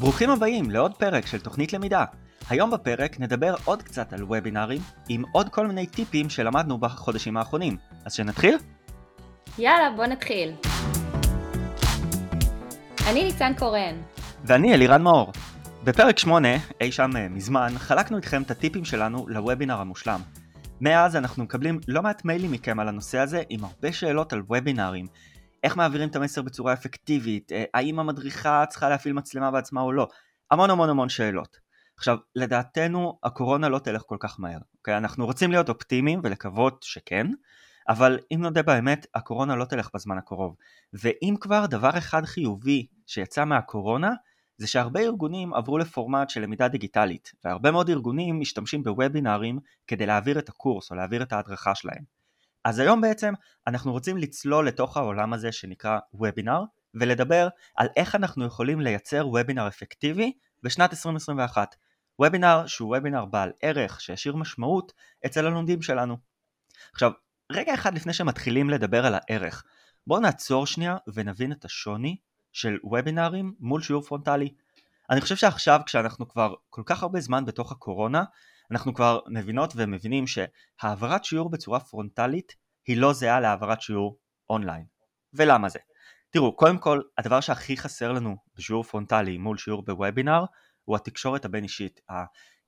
ברוכים הבאים לעוד פרק של תוכנית למידה. היום בפרק נדבר עוד קצת על וובינרים עם עוד כל מיני טיפים שלמדנו בחודשים האחרונים. אז שנתחיל? יאללה, בוא נתחיל. אני ניצן קורן. ואני אלירן מאור. בפרק 8, אי שם מזמן, חלקנו איתכם את הטיפים שלנו לוובינר המושלם. מאז אנחנו מקבלים לא מעט מיילים מכם על הנושא הזה עם הרבה שאלות על וובינרים. איך מעבירים את המסר בצורה אפקטיבית, האם המדריכה צריכה להפעיל מצלמה בעצמה או לא, המון המון המון שאלות. עכשיו, לדעתנו הקורונה לא תלך כל כך מהר, אוקיי? אנחנו רוצים להיות אופטימיים ולקוות שכן, אבל אם נודה באמת, הקורונה לא תלך בזמן הקרוב. ואם כבר דבר אחד חיובי שיצא מהקורונה, זה שהרבה ארגונים עברו לפורמט של למידה דיגיטלית, והרבה מאוד ארגונים משתמשים בוובינרים כדי להעביר את הקורס או להעביר את ההדרכה שלהם. אז היום בעצם אנחנו רוצים לצלול לתוך העולם הזה שנקרא וובינר, ולדבר על איך אנחנו יכולים לייצר וובינר אפקטיבי בשנת 2021. וובינר שהוא וובינר בעל ערך, שישאיר משמעות אצל הלומדים שלנו. עכשיו, רגע אחד לפני שמתחילים לדבר על הערך, בואו נעצור שנייה ונבין את השוני של וובינרים מול שיעור פרונטלי. אני חושב שעכשיו כשאנחנו כבר כל כך הרבה זמן בתוך הקורונה, אנחנו כבר מבינות ומבינים שהעברת שיעור בצורה פרונטלית היא לא זהה להעברת שיעור אונליין. ולמה זה? תראו, קודם כל, הדבר שהכי חסר לנו בשיעור פרונטלי מול שיעור בוובינר, הוא התקשורת הבין אישית.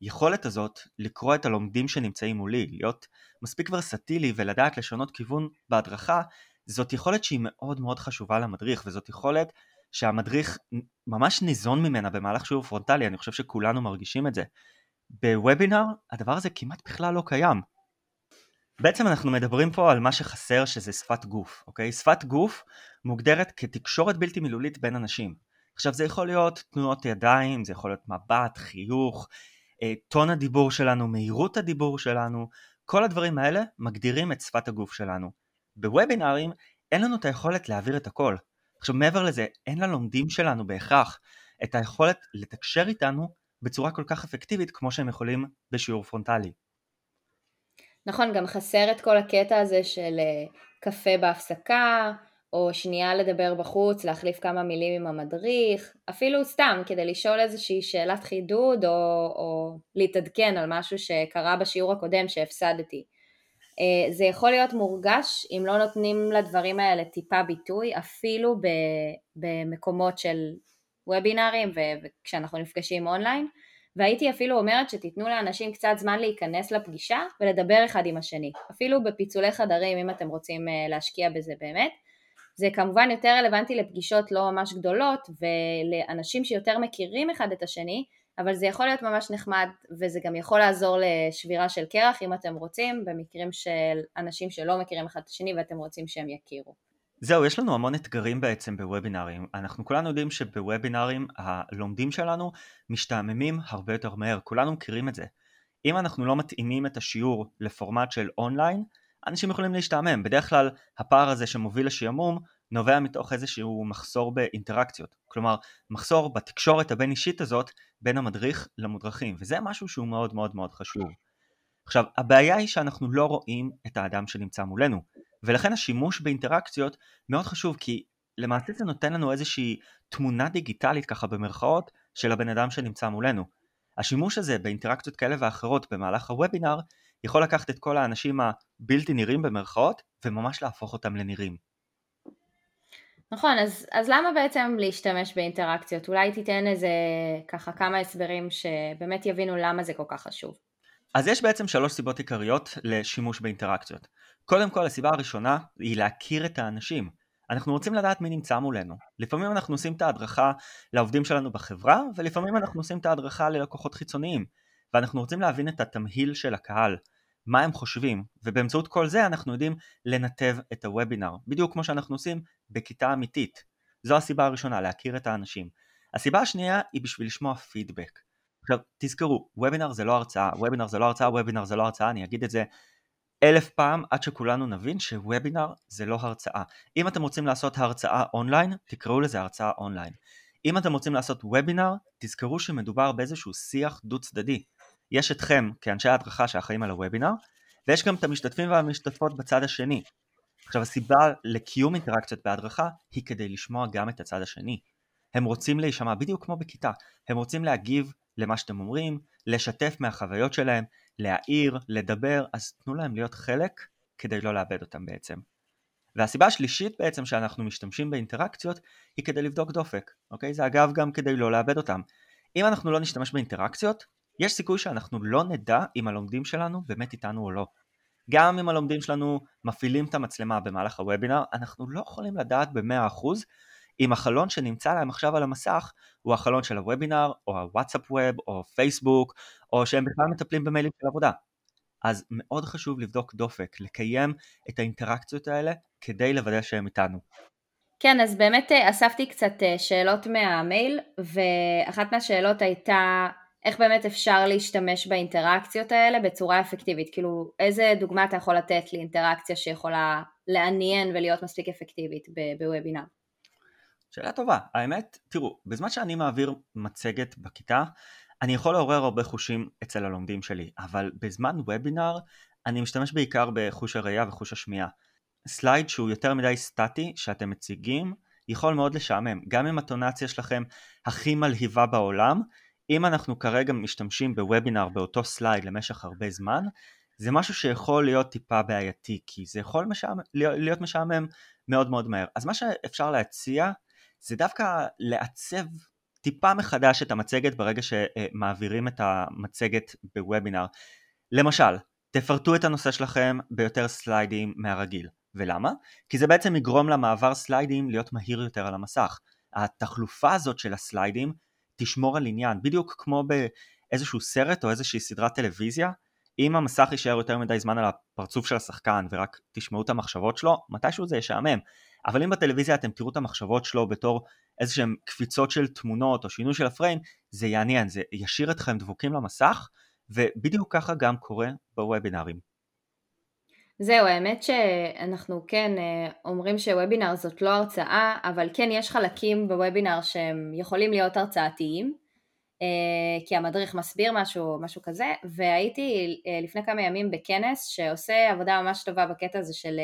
היכולת הזאת לקרוא את הלומדים שנמצאים מולי, להיות מספיק ורסטילי ולדעת לשנות כיוון בהדרכה, זאת יכולת שהיא מאוד מאוד חשובה למדריך, וזאת יכולת שהמדריך ממש ניזון ממנה במהלך שיעור פרונטלי, אני חושב שכולנו מרגישים את זה. בוובינר הדבר הזה כמעט בכלל לא קיים. בעצם אנחנו מדברים פה על מה שחסר, שזה שפת גוף, אוקיי? שפת גוף מוגדרת כתקשורת בלתי מילולית בין אנשים. עכשיו זה יכול להיות תנועות ידיים, זה יכול להיות מבט, חיוך, טון הדיבור שלנו, מהירות הדיבור שלנו, כל הדברים האלה מגדירים את שפת הגוף שלנו. בוובינרים אין לנו את היכולת להעביר את הכל. עכשיו מעבר לזה, אין ללומדים שלנו בהכרח את היכולת לתקשר איתנו בצורה כל כך אפקטיבית כמו שהם יכולים בשיעור פרונטלי. נכון, גם חסר את כל הקטע הזה של קפה בהפסקה, או שנייה לדבר בחוץ, להחליף כמה מילים עם המדריך, אפילו סתם כדי לשאול איזושהי שאלת חידוד, או להתעדכן על משהו שקרה בשיעור הקודם שהפסדתי. זה יכול להיות מורגש אם לא נותנים לדברים האלה טיפה ביטוי, אפילו במקומות של וובינרים וכשאנחנו נפגשים אונליין, והייתי אפילו אומרת שתיתנו לאנשים קצת זמן להיכנס לפגישה ולדבר אחד עם השני, אפילו בפיצולי חדרים אם אתם רוצים להשקיע בזה באמת. זה כמובן יותר רלוונטי לפגישות לא ממש גדולות ולאנשים שיותר מכירים אחד את השני, אבל זה יכול להיות ממש נחמד, וזה גם יכול לעזור לשבירה של קרח אם אתם רוצים, במקרים של אנשים שלא מכירים אחד את השני ואתם רוצים שהם יכירו. זהו, יש לנו המון אתגרים בעצם בוובינרים. אנחנו כולנו יודעים שבוובינרים הלומדים שלנו משתעממים הרבה יותר מהר, כולנו מכירים את זה. אם אנחנו לא מתאימים את השיעור לפורמט של אונליין, אנשים יכולים להשתעמם. בדרך כלל הפער הזה שמוביל לשעמום נובע מתוך איזשהו מחסור באינטראקציות, כלומר מחסור בתקשורת הבין אישית הזאת בין המדריך למודרכים, וזה משהו שהוא מאוד מאוד מאוד חשוב. עכשיו, הבעיה היא שאנחנו לא רואים את האדם שנמצא מולנו, ולכן השימוש באינטראקציות מאוד חשוב, כי למעשה זה נותן לנו איזושהי תמונה דיגיטלית ככה במרכאות של הבן אדם שנמצא מולנו. השימוש הזה באינטראקציות כאלה ואחרות במהלך הוובינר יכול לקחת את כל האנשים הבלתי נראים במרכאות וממש להפוך אותם לנראים. נכון, אז למה בעצם להשתמש באינטראקציות? אולי תיתן איזה ככה כמה הסברים שבאמת יבינו למה זה כל כך חשוב. אז יש בעצם 3 סיבות עיקריות לשימוש באינטראקציות. קודם כל, הסיבה הראשונה היא להכיר את האנשים. אנחנו רוצים לדעת מי נמצא מולנו. לפעמים אנחנו עושים את ההדרכה לעובדים שלנו בחברה, ולפעמים אנחנו עושים את ההדרכה ללקוחות חיצוניים. ואנחנו רוצים להבין את התמהיל של הקהל, מה הם חושבים, ובאמצעות כל זה אנחנו יודעים לנתב את הוובינר, בדיוק כמו שאנחנו עושים בכיתה אמיתית. זו הסיבה הראשונה, להכיר את האנשים. הסיבה השנייה היא בשביל לשמוע פידבק. עכשיו, תזכרו, וובינר זה לא הרצאה, וובינר זה לא הרצאה, וובינר זה לא הרצאה, אני אגיד את זה 1000 פעם עד שכולנו נבין שוובינר זה לא הרצאה. אם אתם רוצים לעשות הרצאה אונליין, תקראו לזה הרצאה אונליין. אם אתם רוצים לעשות וובינר, תזכרו שמדובר באיזשהו שיח דו צדדי. יש אתכם כאנשי ההדרכה שאחראים על הוובינר, ויש גם את המשתתפים והמשתתפות בצד השני. עכשיו, הסיבה לקיום אינטראקציות בהדרכה היא כדי לשמוע גם את הצד השני. הם רוצים להישמע, בדיוק כמו בכיתה, הם רוצים להגיב למה שאתם אומרים, לשתף מהחוויות שלהם, להעיר, לדבר, אז תנו להם להיות חלק כדי לא לאבד אותם בעצם. והסיבה השלישית בעצם שאנחנו משתמשים באינטראקציות היא כדי לבדוק דופק, אוקיי? זה אגב גם כדי לא לאבד אותם. אם אנחנו לא נשתמש באינטראקציות, יש סיכוי שאנחנו לא נדע אם הלומדים שלנו באמת איתנו או לא. גם אם הלומדים שלנו מפעילים את המצלמה במהלך הוובינר, אנחנו לא יכולים לדעת ב-100% אם החלון שנמצא להם עכשיו על המסך הוא החלון של הוובינר, או הוואטסאפ ווב, או פייסבוק, או שהם בכלל מטפלים במיילים של עבודה. אז מאוד חשוב לבדוק דופק, לקיים את האינטראקציות האלה כדי לוודא שהם איתנו. כן, אז באמת אספתי קצת שאלות מהמייל, ואחת מהשאלות הייתה, איך באמת אפשר להשתמש באינטראקציות האלה בצורה אפקטיבית? כאילו, איזה דוגמה אתה יכול לתת לאינטראקציה שיכולה לעניין ולהיות מספיק אפקטיבית בוובינר? שאלה טובה. האמת, תראו, בזמן שאני מעביר מצגת בכיתה, אני יכול לעורר הרבה חושים אצל הלומדים שלי, אבל בזמן וובינר אני משתמש בעיקר בחוש הראייה וחוש השמיעה. סלייד שהוא יותר מדי סטטי שאתם מציגים, יכול מאוד לשעמם. גם אם הטונציה שלכם הכי מלהיבה בעולם, אם אנחנו כרגע משתמשים בוובינר באותו סלייד למשך הרבה זמן, זה משהו שיכול להיות טיפה בעייתי, כי זה יכול להיות משעמם מאוד מאוד מהר. אז מה שאפשר להציע, זה דווקא לעצב טיפה מחדש את המצגת ברגע שמעבירים את המצגת בוובינר. למשל, תפרטו את הנושא שלכם ביותר סליידים מהרגיל. ולמה? כי זה בעצם יגרום למעבר סליידים להיות מהיר יותר על המסך. התחלופה הזאת של הסליידים תשמור על עניין, בדיוק כמו באיזשהו סרט או איזושהי סדרת טלוויזיה. אם המסך יישאר יותר מדי זמן על הפרצוף של השחקן ורק תשמעו את המחשבות שלו, מתישהו זה ישעמם. אבל אם בטלוויזיה אתם תראו את המחשבות שלו בתור איזשהם קפיצות של תמונות או שינוי של הפריים, זה יעניין, זה ישאיר אתכם דבוקים למסך, ובדיוק ככה גם קורה בוובינרים. זהו, האמת שאנחנו כן אומרים שוובינר זאת לא הרצאה, אבל כן יש חלקים בוובינר שהם יכולים להיות הרצאתיים, כי המדריך מסביר משהו כזה, והייתי לפני כמה ימים בכנס שעושה עבודה ממש טובה בקטע הזה של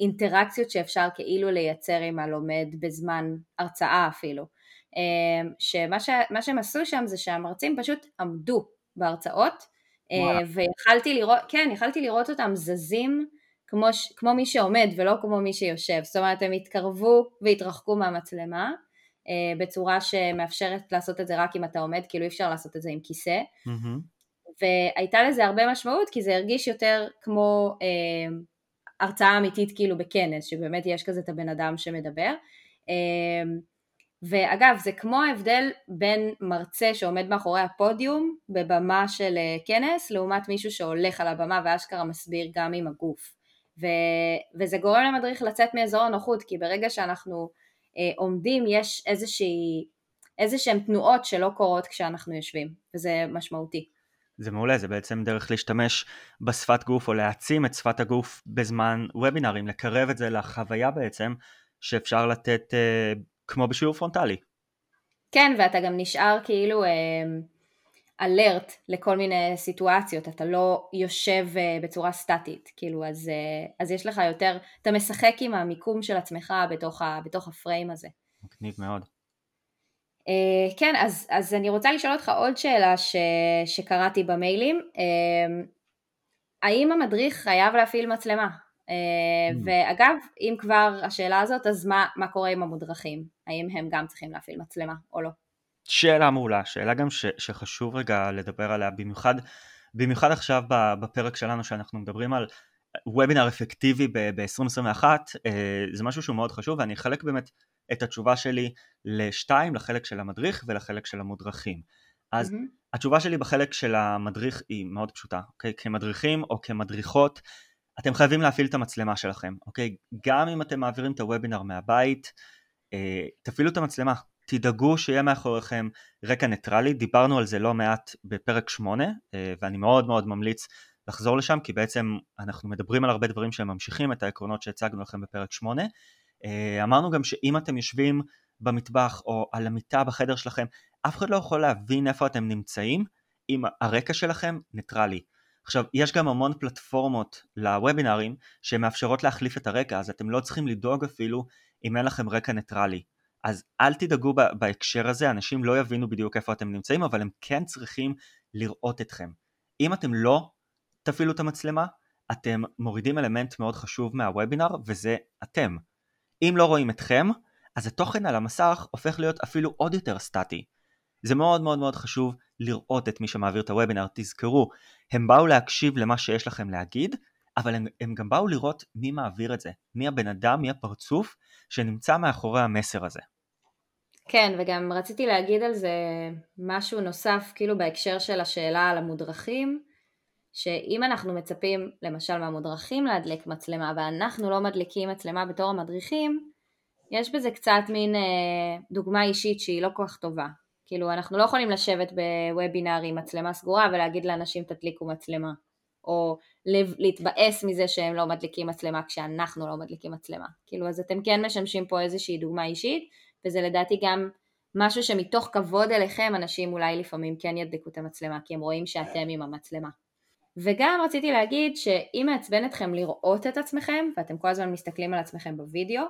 אינטראקציות שאפשר כאילו לייצר עם הלומד בזמן הרצאה אפילו. שמה שהם עשו שם זה שהמרצים פשוט עמדו בהרצאות, ויכלתי לראות אותם זזים כמו מי שעומד ולא כמו מי שיושב. זאת אומרת, הם התקרבו והתרחקו מהמצלמה בצורה שמאפשרת לעשות את זה רק אם אתה עומד, כאילו אי אפשר לעשות את זה עם כיסא. והייתה לזה הרבה משמעות, כי זה הרגיש יותר כמו הרצאה אמיתית כאילו בכנס, שבאמת יש כזה את הבן אדם שמדבר. ואגב, זה כמו ההבדל בין מרצה שעומד מאחורי הפודיום בבמה של כנס, לעומת מישהו שהולך על הבמה ואשכרה מסביר גם עם הגוף. וזה גורם למדריך לצאת מאזור הנוחות, כי ברגע שאנחנו עומדים, יש איזשהם תנועות שלא קורות כשאנחנו יושבים, וזה משמעותי. זה מעולה, זה בעצם דרך להשתמש בשפת גוף, או להעצים את שפת הגוף בזמן וובינרים, לקרב את זה לחוויה בעצם, שאפשר לתת כמו בשיעור פרונטלי. כן, ואתה גם נשאר כאילו אלרט לכל מיני סיטואציות, אתה לא יושב בצורה סטטית, כאילו, אז יש לך יותר, אתה משחק עם המיקום של עצמך בתוך הפריים הזה. מגניב מאוד. כן, אז אני רוצה לשאול אותך עוד שאלה שקראתי במיילים, האם המדריך חייב להפעיל מצלמה? ואגב, אם כבר השאלה הזאת, אז מה קורה עם המודרכים? האם הם גם צריכים להפעיל מצלמה או לא? שאלה מעולה, שאלה גם שחשוב רגע לדבר עליה, במיוחד עכשיו בפרק שלנו שאנחנו מדברים על וובינר אפקטיבי ב-2021, זה משהו שהוא מאוד חשוב, ואני אחלק באמת את התשובה שלי לשתיים, לחלק של המדריך ולחלק של המודרכים. אז התשובה שלי בחלק של המדריך היא מאוד פשוטה, אוקיי? כמדריכים או כמדריכות, אתם חייבים להפעיל את המצלמה שלכם, אוקיי? גם אם אתם מעבירים את הוובינר מהבית, תפעילו את המצלמה, תדאגו שיהיה מאחוריכם רקע ניטרלי, דיברנו על זה לא מעט בפרק 8, ואני מאוד מאוד ממליץ לחזור לשם, כי בעצם אנחנו מדברים על הרבה דברים שהם ממשיכים את העקרונות שהצגנו לכם בפרק 8, אמרנו גם שאם אתם יושבים במטבח או על המיטה בחדר שלכם, אף אחד לא יכול להבין איפה אתם נמצאים, אם הרקע שלכם ניטרלי. עכשיו, יש גם המון פלטפורמות לוובינרים שמאפשרות להחליף את הרקע, אז אתם לא צריכים לדאוג אפילו אם אין לכם רקע ניטרלי. אז אל תדאגו בהקשר הזה, אנשים לא יבינו בדיוק איפה אתם נמצאים, אבל הם כן צריכים לראות אתכם. אם אתם לא תפעילו את המצלמה, אתם מורידים אלמנט מאוד חשוב מהוובינר, וזה אתם. אם לא רואים אתכם, אז התוכן על המסך הופך להיות אפילו עוד יותר סטטי. זה מאוד מאוד מאוד חשוב לראות את מי שמעביר את הוובינר. תזכרו, הם באו להקשיב למה שיש לכם להגיד, אבל הם גם באו לראות מי מעביר את זה, מי הבן אדם, מי הפרצוף שנמצא מאחורי המסר הזה. כן, וגם רציתי להגיד על זה משהו נוסף, כאילו בהקשר של השאלה על המודרכים, שאם אנחנו מצפים למשל מהמודרכים להדליק מצלמה, ואנחנו לא מדליקים מצלמה בתור המדריכים, יש בזה קצת מין דוגמה אישית שהיא לא כל כך טובה. כאילו אנחנו לא יכולים לשבת בוובינאר עם מצלמה סגורה ולהגיד לאנשים תדליקו מצלמה, או להתבאס מזה שהם לא מדליקים מצלמה כשאנחנו לא מדליקים מצלמה. כאילו אז אתם כן משמשים פה איזושהי דוגמה אישית, וזה לדעתי גם משהו שמתוך כבוד אליכם אנשים אולי לפעמים כן ידליקו את המצלמה, כי הם רואים שאתם עם המצלמה. וגם רציתי להגיד שאם מעצבן אתכם לראות את עצמכם, ואתם כל הזמן מסתכלים על עצמכם בווידאו,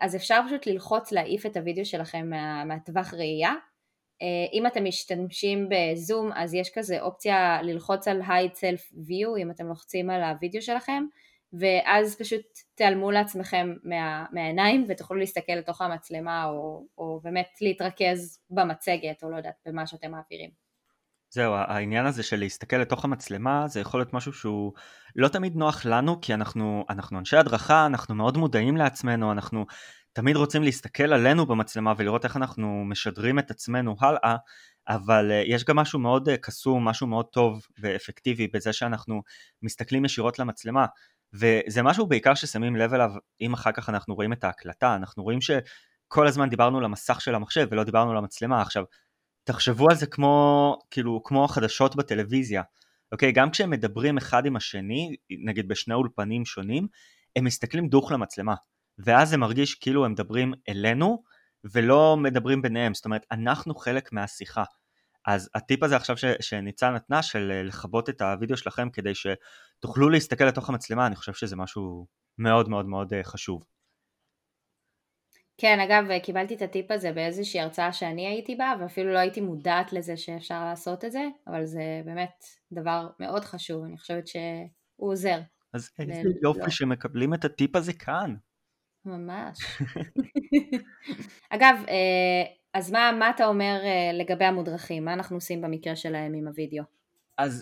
אז אפשר פשוט ללחוץ להעיף את הווידאו שלכם מהטווח ראייה. אם אתם משתמשים בזום, אז יש כזה אופציה ללחוץ על Hide Self View, אם אתם לוחצים על הווידאו שלכם, ואז פשוט תעלמו לעצמכם מהעיניים, ותוכלו להסתכל לתוך המצלמה, או באמת להתרכז במצגת, או לא יודעת, במה שאתם מעבירים. זהו, העניין הזה של להסתכל לתוך המצלמה, זה יכול להיות משהו שהוא לא תמיד נוח לנו, כי אנחנו אנשי הדרכה, אנחנו מאוד מודעים לעצמנו, אנחנו תמיד רוצים להסתכל עלינו במצלמה, ולראות איך אנחנו משדרים את עצמנו הלאה, אבל יש גם משהו מאוד קסום, משהו מאוד טוב ואפקטיבי, בזה שאנחנו מסתכלים ישירות למצלמה, וזה משהו בעיקר ששמים לב אליו, אם אחר כך אנחנו רואים את ההקלטה, אנחנו רואים שכל הזמן דיברנו למסך של המחשב, ולא דיברנו למצלמה. עכשיו, תחשבו על זה כמו חדשות בטלוויזיה, אוקיי? גם כשהם מדברים אחד עם השני, נגיד בשני אולפנים שונים, הם מסתכלים דוך למצלמה, ואז זה מרגיש כאילו הם מדברים אלינו, ולא מדברים ביניהם, זאת אומרת, אנחנו חלק מהשיחה. אז הטיפ הזה עכשיו שניצן נתנה, של לחבות את הוידאו שלכם, כדי שתוכלו להסתכל לתוך המצלמה, אני חושב שזה משהו מאוד מאוד מאוד חשוב. כן, אגב, קיבלתי את הטיפ הזה באיזושהי הרצאה שאני הייתי בה, ואפילו לא הייתי מודעת לזה שאפשר לעשות את זה, אבל זה באמת דבר מאוד חשוב, אני חושבת שהוא עוזר. אז איזה יופי שמקבלים את הטיפ הזה כאן. ממש. אגב, אז מה אתה אומר לגבי המודרכים? מה אנחנו עושים במקרה שלהם עם הווידאו?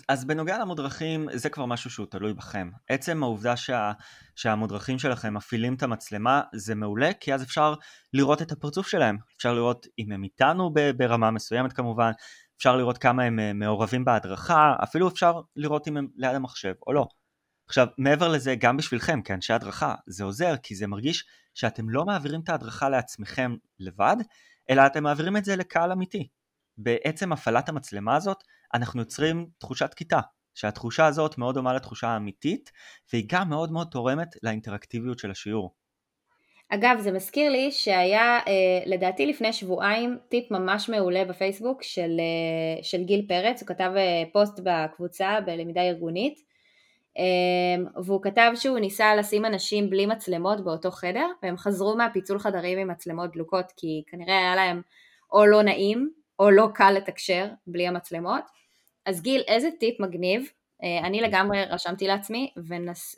אז בנוגע למודרכים, זה כבר משהו שהוא תלוי בכם. עצם העובדה שהמודרכים שלכם מפעילים את המצלמה, זה מעולה, כי אז אפשר לראות את הפרצוף שלהם. אפשר לראות אם הם איתנו ברמה מסוימת כמובן, אפשר לראות כמה הם מעורבים בהדרכה, אפילו אפשר לראות אם הם ליד המחשב או לא. עכשיו, מעבר לזה, גם בשבילכם, כאנשי הדרכה, זה עוזר, כי זה מרגיש שאתם לא מעבירים את ההדרכה לעצמכם לבד, אלא אתם מעבירים את זה לקהל אמיתי. בעצם הפעלת המצלמה הזאת, אנחנו יוצרים תחושת כיתה, שהתחושה הזאת מאוד דומה לתחושה האמיתית, והיא גם מאוד מאוד תורמת לאינטראקטיביות של השיעור. אגב, זה מזכיר לי שהיה, לדעתי לפני שבועיים, טיפ ממש מעולה בפייסבוק של גיל פרץ, הוא כתב פוסט בקבוצה בלמידה ארגונית, והוא כתב שהוא ניסה לשים אנשים בלי מצלמות באותו חדר, והם חזרו מהפיצול חדרים עם מצלמות דלוקות, כי כנראה היה להם או לא נעים, או לא קל לתקשר בלי המצלמות. אז גיל, איזה טיפ מגניב, אני לגמרי רשמתי לעצמי,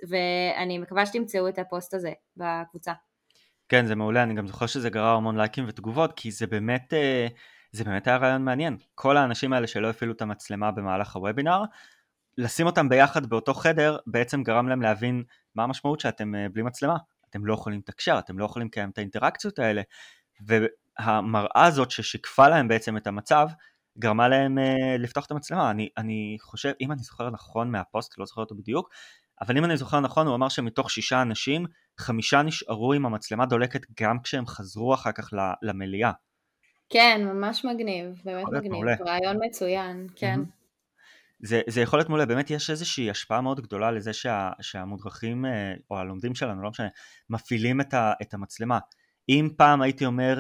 ואני מקווה שתמצאו את הפוסט הזה בקבוצה. כן, זה מעולה, אני גם זוכר שזה גרר המון לייקים ותגובות, כי זה באמת היה רעיון מעניין. כל האנשים האלה שלא הפעילו את המצלמה במהלך הוובינר, לשים אותם ביחד באותו חדר, בעצם גרם להם להבין מה המשמעות שאתם בלי מצלמה. אתם לא יכולים לתקשר, אתם לא יכולים לקיים את האינטראקציות האלה, המראה הזאת ששיקפה להם בעצם את המצב, גרמה להם לפתוח את המצלמה. אני חושב, אם אני זוכר נכון מהפוסט, לא זוכר אותו בדיוק, אבל אם אני זוכר נכון, הוא אמר שמתוך 6 אנשים, 5 נשארו עם המצלמה דולקת, גם כשהם חזרו אחר כך למליאה. כן, ממש מגניב, באמת מגניב, רעיון מצוין, כן. זה יכול להיות מעולה, באמת יש איזושהי השפעה מאוד גדולה לזה שהמודרכים, או הלומדים שלנו, לא משנה, מפעילים את המצלמה. אם פעם הייתי אומר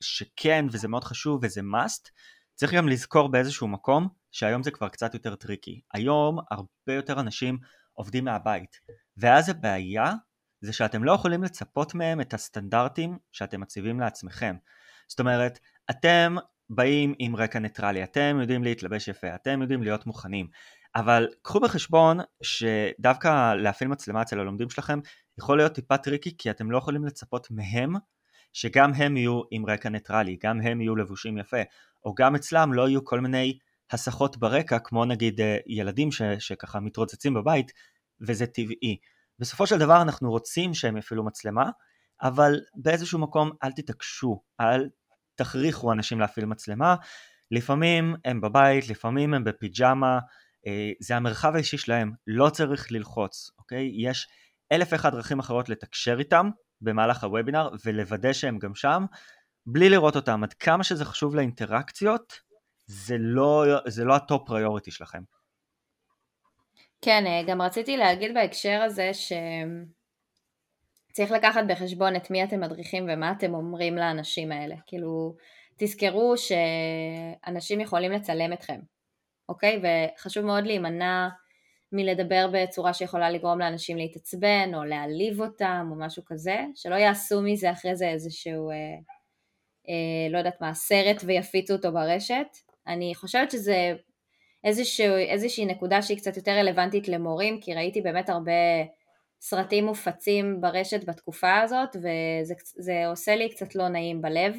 שכן, וזה מאוד חשוב, וזה must, צריך גם לזכור באיזשהו מקום, שהיום זה כבר קצת יותר טריקי. היום הרבה יותר אנשים עובדים מהבית, ואז הבעיה זה שאתם לא יכולים לצפות מהם את הסטנדרטים שאתם מציבים לעצמכם. זאת אומרת, אתם באים עם רקע ניטרלי, אתם יודעים להתלבש יפה, אתם יודעים להיות מוכנים, אבל קחו בחשבון שדווקא להפעיל מצלמה אצל הלומדים שלכם יכול להיות טיפה טריקי, כי אתם לא יכולים לצפות מהם שגם הם יהיו עם רקע ניטרלי, גם הם יהיו לבושים יפה, או גם אצלם לא יהיו כל מיני הסחות ברקע, כמו נגיד ילדים שככה מתרוצצים בבית, וזה טבעי. בסופו של דבר אנחנו רוצים שהם יפעילו מצלמה, אבל באיזשהו מקום אל תתעקשו, אל תכריחו אנשים להפעיל מצלמה, לפעמים הם בבית, לפעמים הם בפיג'מה, זה המרחב האישי שלהם, לא צריך ללחוץ, אוקיי? יש 1,001 דרכים אחרות לתקשר איתם במהלך הוובינר, ולוודא שהם גם שם, בלי לראות אותם. עד כמה שזה חשוב לאינטראקציות, זה לא הטופ פריוריטי שלכם. כן, גם רציתי להגיד בהקשר הזה שצריך לקחת בחשבון את מי אתם מדריכים ומה אתם אומרים לאנשים האלה. כאילו, תזכרו שאנשים יכולים לצלם אתכם, אוקיי? וחשוב מאוד להימנע מלדבר בצורה שיכולה לגרום לאנשים להתעצבן או להעליב אותם או משהו כזה, שלא יעשו מזה אחרי זה איזשהו, לא יודעת מה, סרט ויפיצו אותו ברשת. אני חושבת שזה איזושהי נקודה שהיא קצת יותר רלוונטית למורים, כי ראיתי באמת הרבה סרטים מופצים ברשת בתקופה הזאת, וזה עושה לי קצת לא נעים בלב,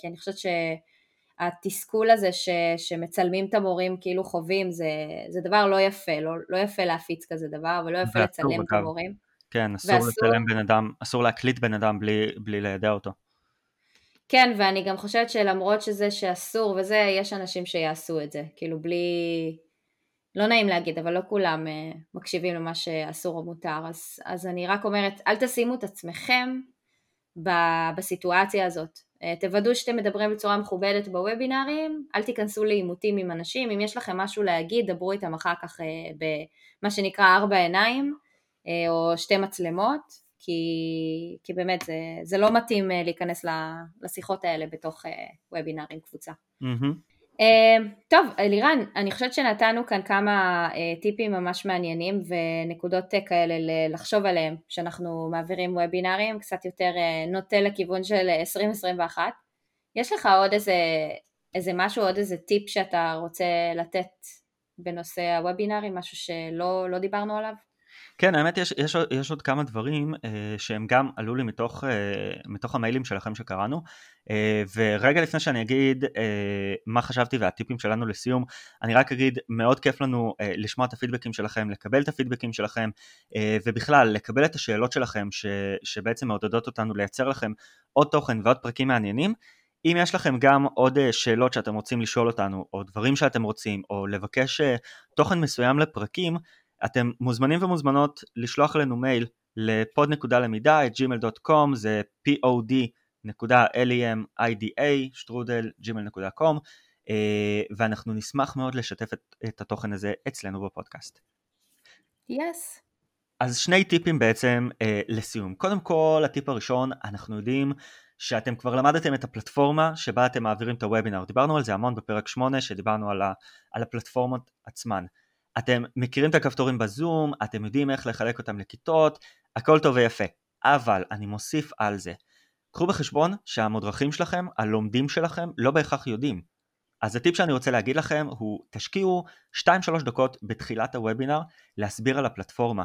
כי אני חושבת שהתסכול הזה שמצלמים את המורים כאילו חווים, זה דבר לא יפה, לא יפה להפיץ כזה דבר, אבל לא יפה לצלם את המורים. כן, אסור לצלם בן אדם, אסור להקליט בן אדם בלי לידע אותו. כן, ואני גם חושבת שלמרות שזה שאסור וזה, יש אנשים שיעשו את זה, כאילו בלי, לא נעים להגיד, אבל לא כולם מקשיבים למה שאסור או מותר, אז אני רק אומרת, אל תשימו את עצמכם בסיטואציה הזאת, תוודאו שאתם מדברים בצורה מכובדת בוובינרים, אל תיכנסו לעימותים עם אנשים, אם יש לכם משהו להגיד, דברו איתם אחר כך במה שנקרא 4 עיניים, או 2 מצלמות, כי באמת זה לא מתאים להיכנס לשיחות האלה בתוך וובינארים קבוצה. טוב, אלירן, אני חושבת שנתנו כאן כמה טיפים ממש מעניינים ונקודות כאלה לחשוב עליהם, שאנחנו מעבירים וובינארים, קצת יותר נוטה לכיוון של 2021. יש לך עוד איזה משהו, עוד איזה טיפ שאתה רוצה לתת בנושא הוובינארים, משהו שלא דיברנו עליו? כן, האמת יש עוד כמה דברים שהם גם עלו לי מתוך המיילים שלכם שקראנו, ורגע לפני שאני אגיד מה חשבתי והטיפים שלנו לסיום, אני רק אגיד, מאוד כיף לנו לשמוע את הפידבקים שלכם, לקבל את הפידבקים שלכם, ובכלל לקבל את השאלות שלכם שבעצם מעודדות אותנו לייצר לכם עוד תוכן ועוד פרקים מעניינים. אם יש לכם גם עוד שאלות שאתם רוצים לשאול אותנו, או דברים שאתם רוצים, או לבקש תוכן מסוים לפרקים, אתם מוזמנים ומוזמנות לשלוח לנו מייל לפוד.למida@gmail.com, זה pod.lemida@gmail.com, ואנחנו נשמח מאוד לשתף את התוכן הזה אצלנו בפודקאסט. Yes. אז 2 טיפים בעצם לסיום. קודם כל, הטיפ הראשון, אנחנו יודעים שאתם כבר למדתם את הפלטפורמה שבה אתם מעבירים את הוובינר. דיברנו על זה המון בפרק 8, שדיברנו על הפלטפורמות עצמן. אתם מכירים את הכפתורים בזום, אתם יודעים איך לחלק אותם לכיתות, הכל טוב ויפה, אבל אני מוסיף על זה. קחו בחשבון שהמודרכים שלכם, הלומדים שלכם, לא בהכרח יודעים. אז הטיפ שאני רוצה להגיד לכם הוא, תשקיעו 2-3 דקות בתחילת הוובינר להסביר על הפלטפורמה.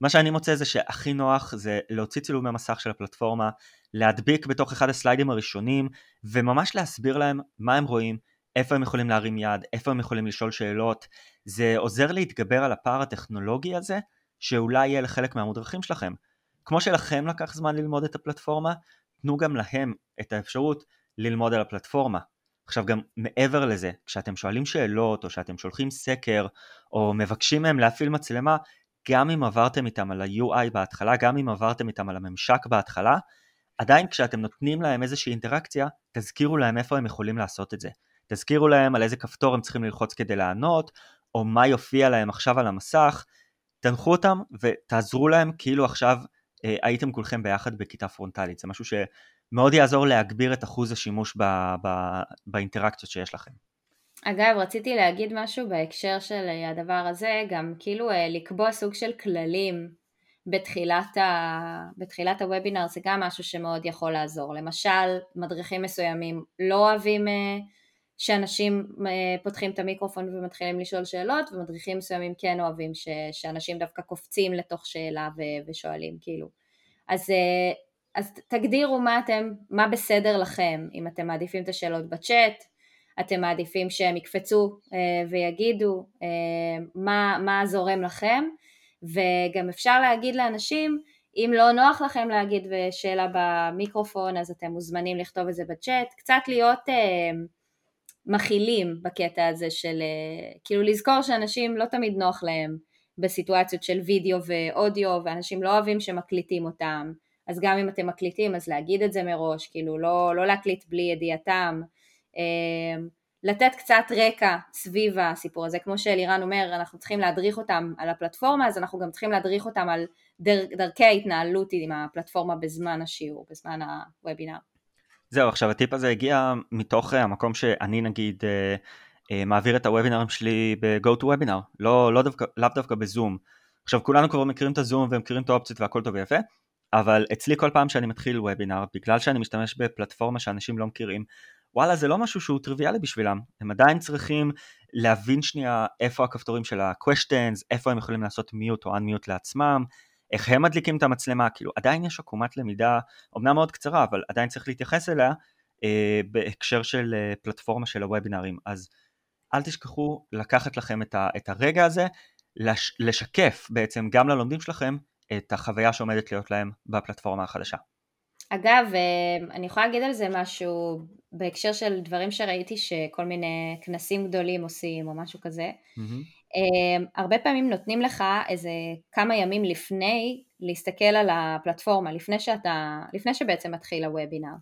מה שאני מוצא זה שהכי נוח זה להוציא צילום מהמסך של הפלטפורמה, להדביק בתוך אחד הסליידים הראשונים, וממש להסביר להם מה הם רואים, איפה הם יכולים להרים יד, איפה הם יכולים לשאול שאלות. זה עוזר להתגבר על הפער הטכנולוגי הזה, שאולי יהיה לחלק מהמודרכים שלכם. כמו שלכם לקח זמן ללמוד את הפלטפורמה, תנו גם להם את האפשרות ללמוד על הפלטפורמה. עכשיו גם מעבר לזה, כשאתם שואלים שאלות, או שאתם שולחים סקר, או מבקשים מהם להפעיל מצלמה, גם אם עברתם איתם על ה-UI בהתחלה, גם אם עברתם איתם על הממשק בהתחלה, עדיין כשאתם נותנים להם איזושהי אינטראקציה, תזכירו להם איפה הם יכולים לעשות את זה. תזכירו להם על איזה כפתור הם צריכים ללחוץ כדי לענות, או מה יופיע להם עכשיו על המסך. תנחו אותם ותעזרו להם כאילו עכשיו הייתם כולכם ביחד בכיתה פרונטלית. זה משהו שמאוד יעזור להגביר את אחוז השימוש באינטראקציות שיש לכם. אגב, רציתי להגיד משהו בהקשר של הדבר הזה, גם כאילו לקבוע סוג של כללים בתחילת הוובינר, זה גם משהו שמאוד יכול לעזור. למשל, מדריכים מסוימים לא אוהבים שאנשים פותחים את המיקרופון ומתחילים לשאול שאלות, ומדריכים מסוימים כן אוהבים שאנשים דווקא קופצים לתוך שאלה ושואלים, כאילו. אז תגדירו מה בסדר לכם, אם אתם מעדיפים את השאלות בצ'אט, אתם מעדיפים שהם יקפצו ויגידו מה זורם לכם, וגם אפשר להגיד לאנשים, אם לא נוח לכם להגיד שאלה במיקרופון, אז אתם מוזמנים לכתוב את זה בצ'אט, קצת להיות מכילים בקטע הזה של, כאילו לזכור שאנשים לא תמיד נוח להם, בסיטואציות של וידאו ואודיו, ואנשים לא אוהבים שמקליטים אותם, אז גם אם אתם מקליטים, אז להגיד את זה מראש, כאילו לא להקליט בלי ידיעתם, לתת קצת רקע סביב הסיפור הזה, כמו שאלירן אומר, אנחנו צריכים להדריך אותם על הפלטפורמה, אז אנחנו גם צריכים להדריך אותם על דרכי ההתנהלות עם הפלטפורמה בזמן השיעור, בזמן הוובינר. זהו, עכשיו הטיפ הזה הגיע מתוך המקום שאני נגיד מעביר את הוובינרים שלי ב-GoToWebinar, לאו דווקא בזום. עכשיו כולנו כבר מכירים את הזום ומכירים את האופציות והכל טוב ויפה, אבל אצלי כל פעם שאני מתחיל וובינר, בגלל שאני משתמש בפלטפורמה שאנשים לא מכירים, וואלה, זה לא משהו שהוא טריוויאלי בשבילם. הם עדיין צריכים להבין שנייה איפה הכפתורים של ה-questions, איפה הם יכולים לעשות mute או unmute לעצמם, איך הם מדליקים את המצלמה, כאילו עדיין יש עקומת למידה, אומנם מאוד קצרה, אבל עדיין צריך להתייחס אליה בהקשר של פלטפורמה של הוובינרים. אז אל תשכחו לקחת לכם את הרגע הזה, לשקף בעצם גם ללומדים שלכם את החוויה שעומדת להיות להם בפלטפורמה החדשה. אגב, אני יכולה להגיד על זה משהו בהקשר של דברים שראיתי שכל מיני כנסים גדולים עושים או משהו כזה, הרבה פעמים נותנים לך איזה כמה ימים לפני להסתכל על הפלטפורמה, לפני שבעצם מתחיל הוובינר.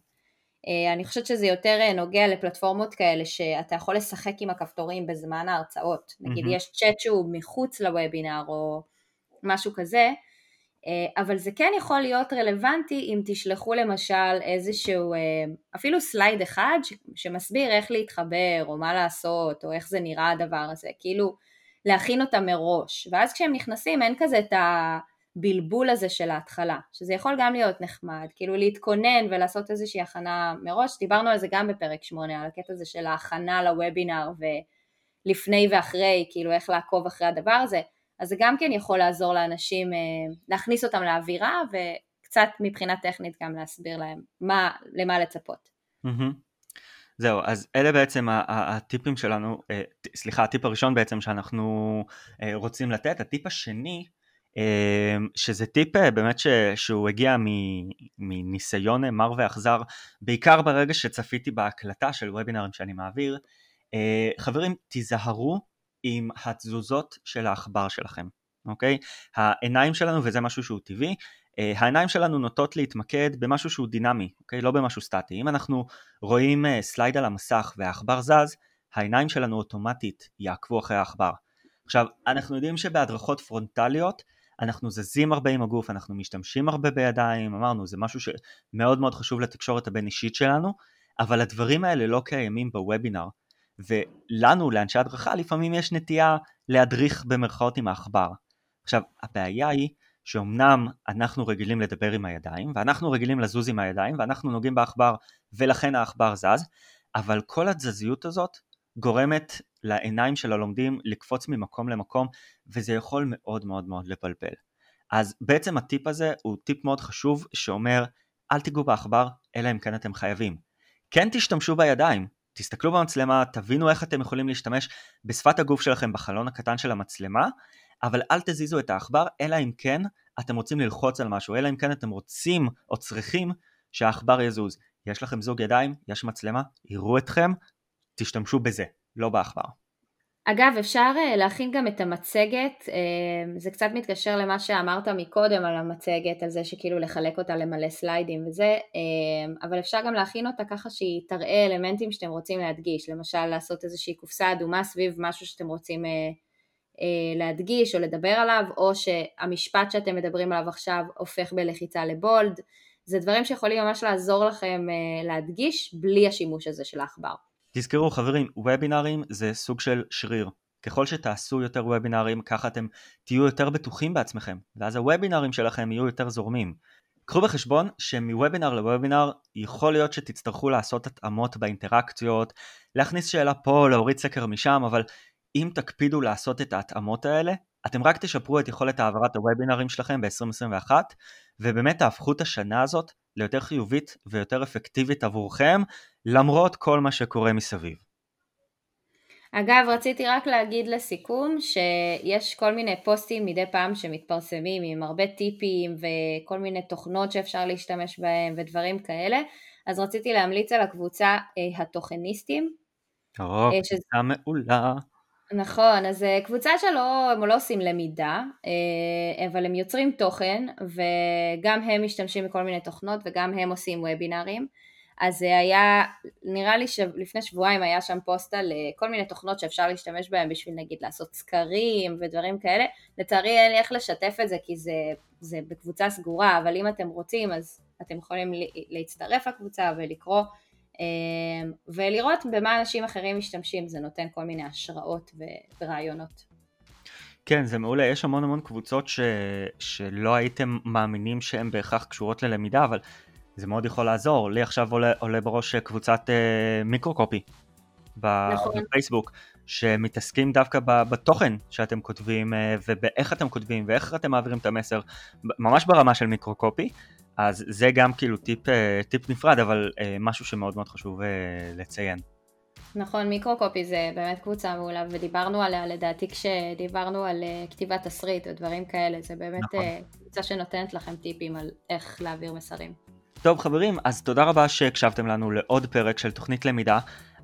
אני חושבת שזה יותר נוגע לפלטפורמות כאלה שאתה יכול לשחק עם הכפתורים בזמן ההרצאות, נגיד יש צ'אט שהוא מחוץ לוובינר או משהו כזה, אבל זה כן יכול להיות רלוונטי אם תשלחו למשל איזשהו, אפילו סלייד אחד שמסביר איך להתחבר או מה לעשות או איך זה נראה הדבר הזה, כאילו להכין אותם מראש, ואז כשהם נכנסים אין כזה את הבלבול הזה של ההתחלה, שזה יכול גם להיות נחמד, כאילו להתכונן ולעשות איזושהי הכנה מראש, דיברנו על זה גם בפרק 8, על הקטע הזה של ההכנה לוובינר ולפני ואחרי, כאילו איך לעקוב אחרי הדבר הזה, אז זה גם כן יכול לעזור לאנשים, להכניס אותם לאווירה, וקצת מבחינה טכנית גם להסביר להם למה לצפות. זהו, אז אלה בעצם הטיפים שלנו, סליחה, הטיפ הראשון בעצם שאנחנו רוצים לתת, הטיפ השני, שזה טיפ באמת שהוא הגיע מניסיון מר ואכזר, בעיקר ברגע שצפיתי בהקלטה של וובינרים שאני מעביר, חברים, תיזהרו, עם התזוזות של העכבר שלכם, אוקיי? העיניים שלנו, וזה משהו שהוא טבעי, העיניים שלנו נוטות להתמקד במשהו שהוא דינמי, אוקיי? לא במשהו סטטי. אם אנחנו רואים סלייד על המסך והעכבר זז, העיניים שלנו אוטומטית יעקבו אחרי העכבר. עכשיו, אנחנו יודעים שבהדרכות פרונטליות, אנחנו זזים הרבה עם הגוף, אנחנו משתמשים הרבה בידיים, אמרנו, זה משהו שמאוד מאוד חשוב לתקשורת הבין אישית שלנו, אבל הדברים האלה לא קיימים בוובינר, ולנו, לאנשי הדרכה, לפעמים יש נטייה להדריך במרכאות עם העכבר. עכשיו, הבעיה היא שאומנם אנחנו רגילים לדבר עם הידיים, ואנחנו רגילים לזוז עם הידיים, ואנחנו נוגעים בעכבר, ולכן העכבר זז, אבל כל התזזיות הזאת גורמת לעיניים של הלומדים לקפוץ ממקום למקום, וזה יכול מאוד מאוד מאוד לבלבל. אז בעצם הטיפ הזה הוא טיפ מאוד חשוב, שאומר, אל תיגעו בעכבר, אלא אם כן אתם חייבים. כן תשתמשו בידיים, תסתכלו במצלמה, תבינו איך אתם יכולים להשתמש בשפת הגוף שלכם בחלון הקטן של המצלמה, אבל אל תזיזו את העכבר, אלא אם כן אתם רוצים ללחוץ על משהו, אלא אם כן אתם רוצים או צריכים שהעכבר יזוז. יש לכם זוג ידיים, יש מצלמה, יראו אתכם, תשתמשו בזה, לא בעכבר. אגב, אפשר להכין גם את המצגת, זה קצת מתקשר למה שאמרת מקודם על המצגת, על זה שכאילו לחלק אותה למלא סליידים וזה, אבל אפשר גם להכין אותה ככה שהיא תראה אלמנטים שאתם רוצים להדגיש, למשל לעשות איזושהי קופסה אדומה סביב משהו שאתם רוצים להדגיש או לדבר עליו, או שהמשפט שאתם מדברים עליו עכשיו הופך בלחיצה לבולד, זה דברים שיכולים ממש לעזור לכם להדגיש בלי השימוש הזה של העכבר. תזכרו חברים, וובינרים זה סוג של שריר, ככל שתעשו יותר וובינרים, ככה אתם תהיו יותר בטוחים בעצמכם, ואז הוובינרים שלכם יהיו יותר זורמים. קחו בחשבון שמוובינר לוובינר יכול להיות שתצטרכו לעשות התאמות באינטראקציות, להכניס שאלה פה, להוריד סקר משם, אבל אם תקפידו לעשות את ההתאמות האלה, אתם רק תשפרו את יכולת העברת הוובינרים שלכם ב-2021, ובאמת תהפכו את השנה הזאת ליותר חיובית ויותר אפקטיבית עבורכם, למרות כל מה שקורה מסביב. אגב, רציתי רק להגיד לסיכום שיש כל מיני פוסטים מדי פעם שמתפרסמים עם הרבה טיפים וכל מיני תוכנות שאפשר להשתמש בהם ודברים כאלה, אז רציתי להמליץ על הקבוצה התוכניסטים. טוב, קבוצה מעולה. נכון, אז קבוצה שלא, הם לא עושים למידה, אבל הם יוצרים תוכן וגם הם משתמשים בכל מיני תוכנות וגם הם עושים וובינרים, אז זה היה, נראה לי שלפני שבועיים היה שם פוסט על כל מיני תוכנות שאפשר להשתמש בהן בשביל נגיד לעשות סקרים ודברים כאלה, לצערי אין לי איך לשתף את זה כי זה בקבוצה סגורה, אבל אם אתם רוצים אז אתם יכולים להצטרף לקבוצה ולקרוא ולראות במה אנשים אחרים משתמשים, זה נותן כל מיני השראות ורעיונות. כן, זה מעולה, יש המון המון קבוצות שלא הייתם מאמינים שהן בהכרח קשורות ללמידה, אבל זה מאוד יכול לעזור, לי עכשיו עולה בראש קבוצת מיקרוקופי בפייסבוק, שמתעסקים דווקא בתוכן שאתם כותבים ובאיך אתם כותבים ואיך אתם מעבירים את המסר, ממש ברמה של מיקרוקופי, אז זה גם כאילו טיפ נפרד, אבל משהו שמאוד מאוד חשוב לציין. נכון, מיקרוקופי זה באמת קבוצה מעולה, ודיברנו עליה לדעתי כשדיברנו על כתיבת תסריט ודברים כאלה, זה באמת קבוצה שנותנת לכם טיפים על איך להעביר מסרים. טוב חברים, אז תודה רבה שהקשבתם לנו לעוד פרק של תוכנית למידה.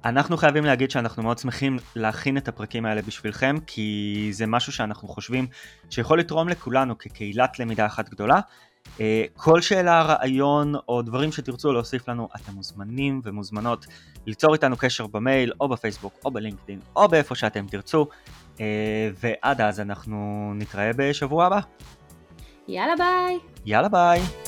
אנחנו חייבים להגיד שאנחנו מאוד שמחים להכין את הפרקים האלה בשבילכם, כי זה משהו שאנחנו חושבים שיכול לתרום לכולנו כקהילת למידה אחת גדולה. כל שאלה, רעיון או דברים שתרצו להוסיף לנו, אתם מוזמנים ומוזמנות ליצור איתנו קשר במייל או בפייסבוק או בלינקדין או באיפה שאתם תרצו, ועד אז אנחנו נתראה בשבוע הבא. יאללה ביי. יאללה ביי.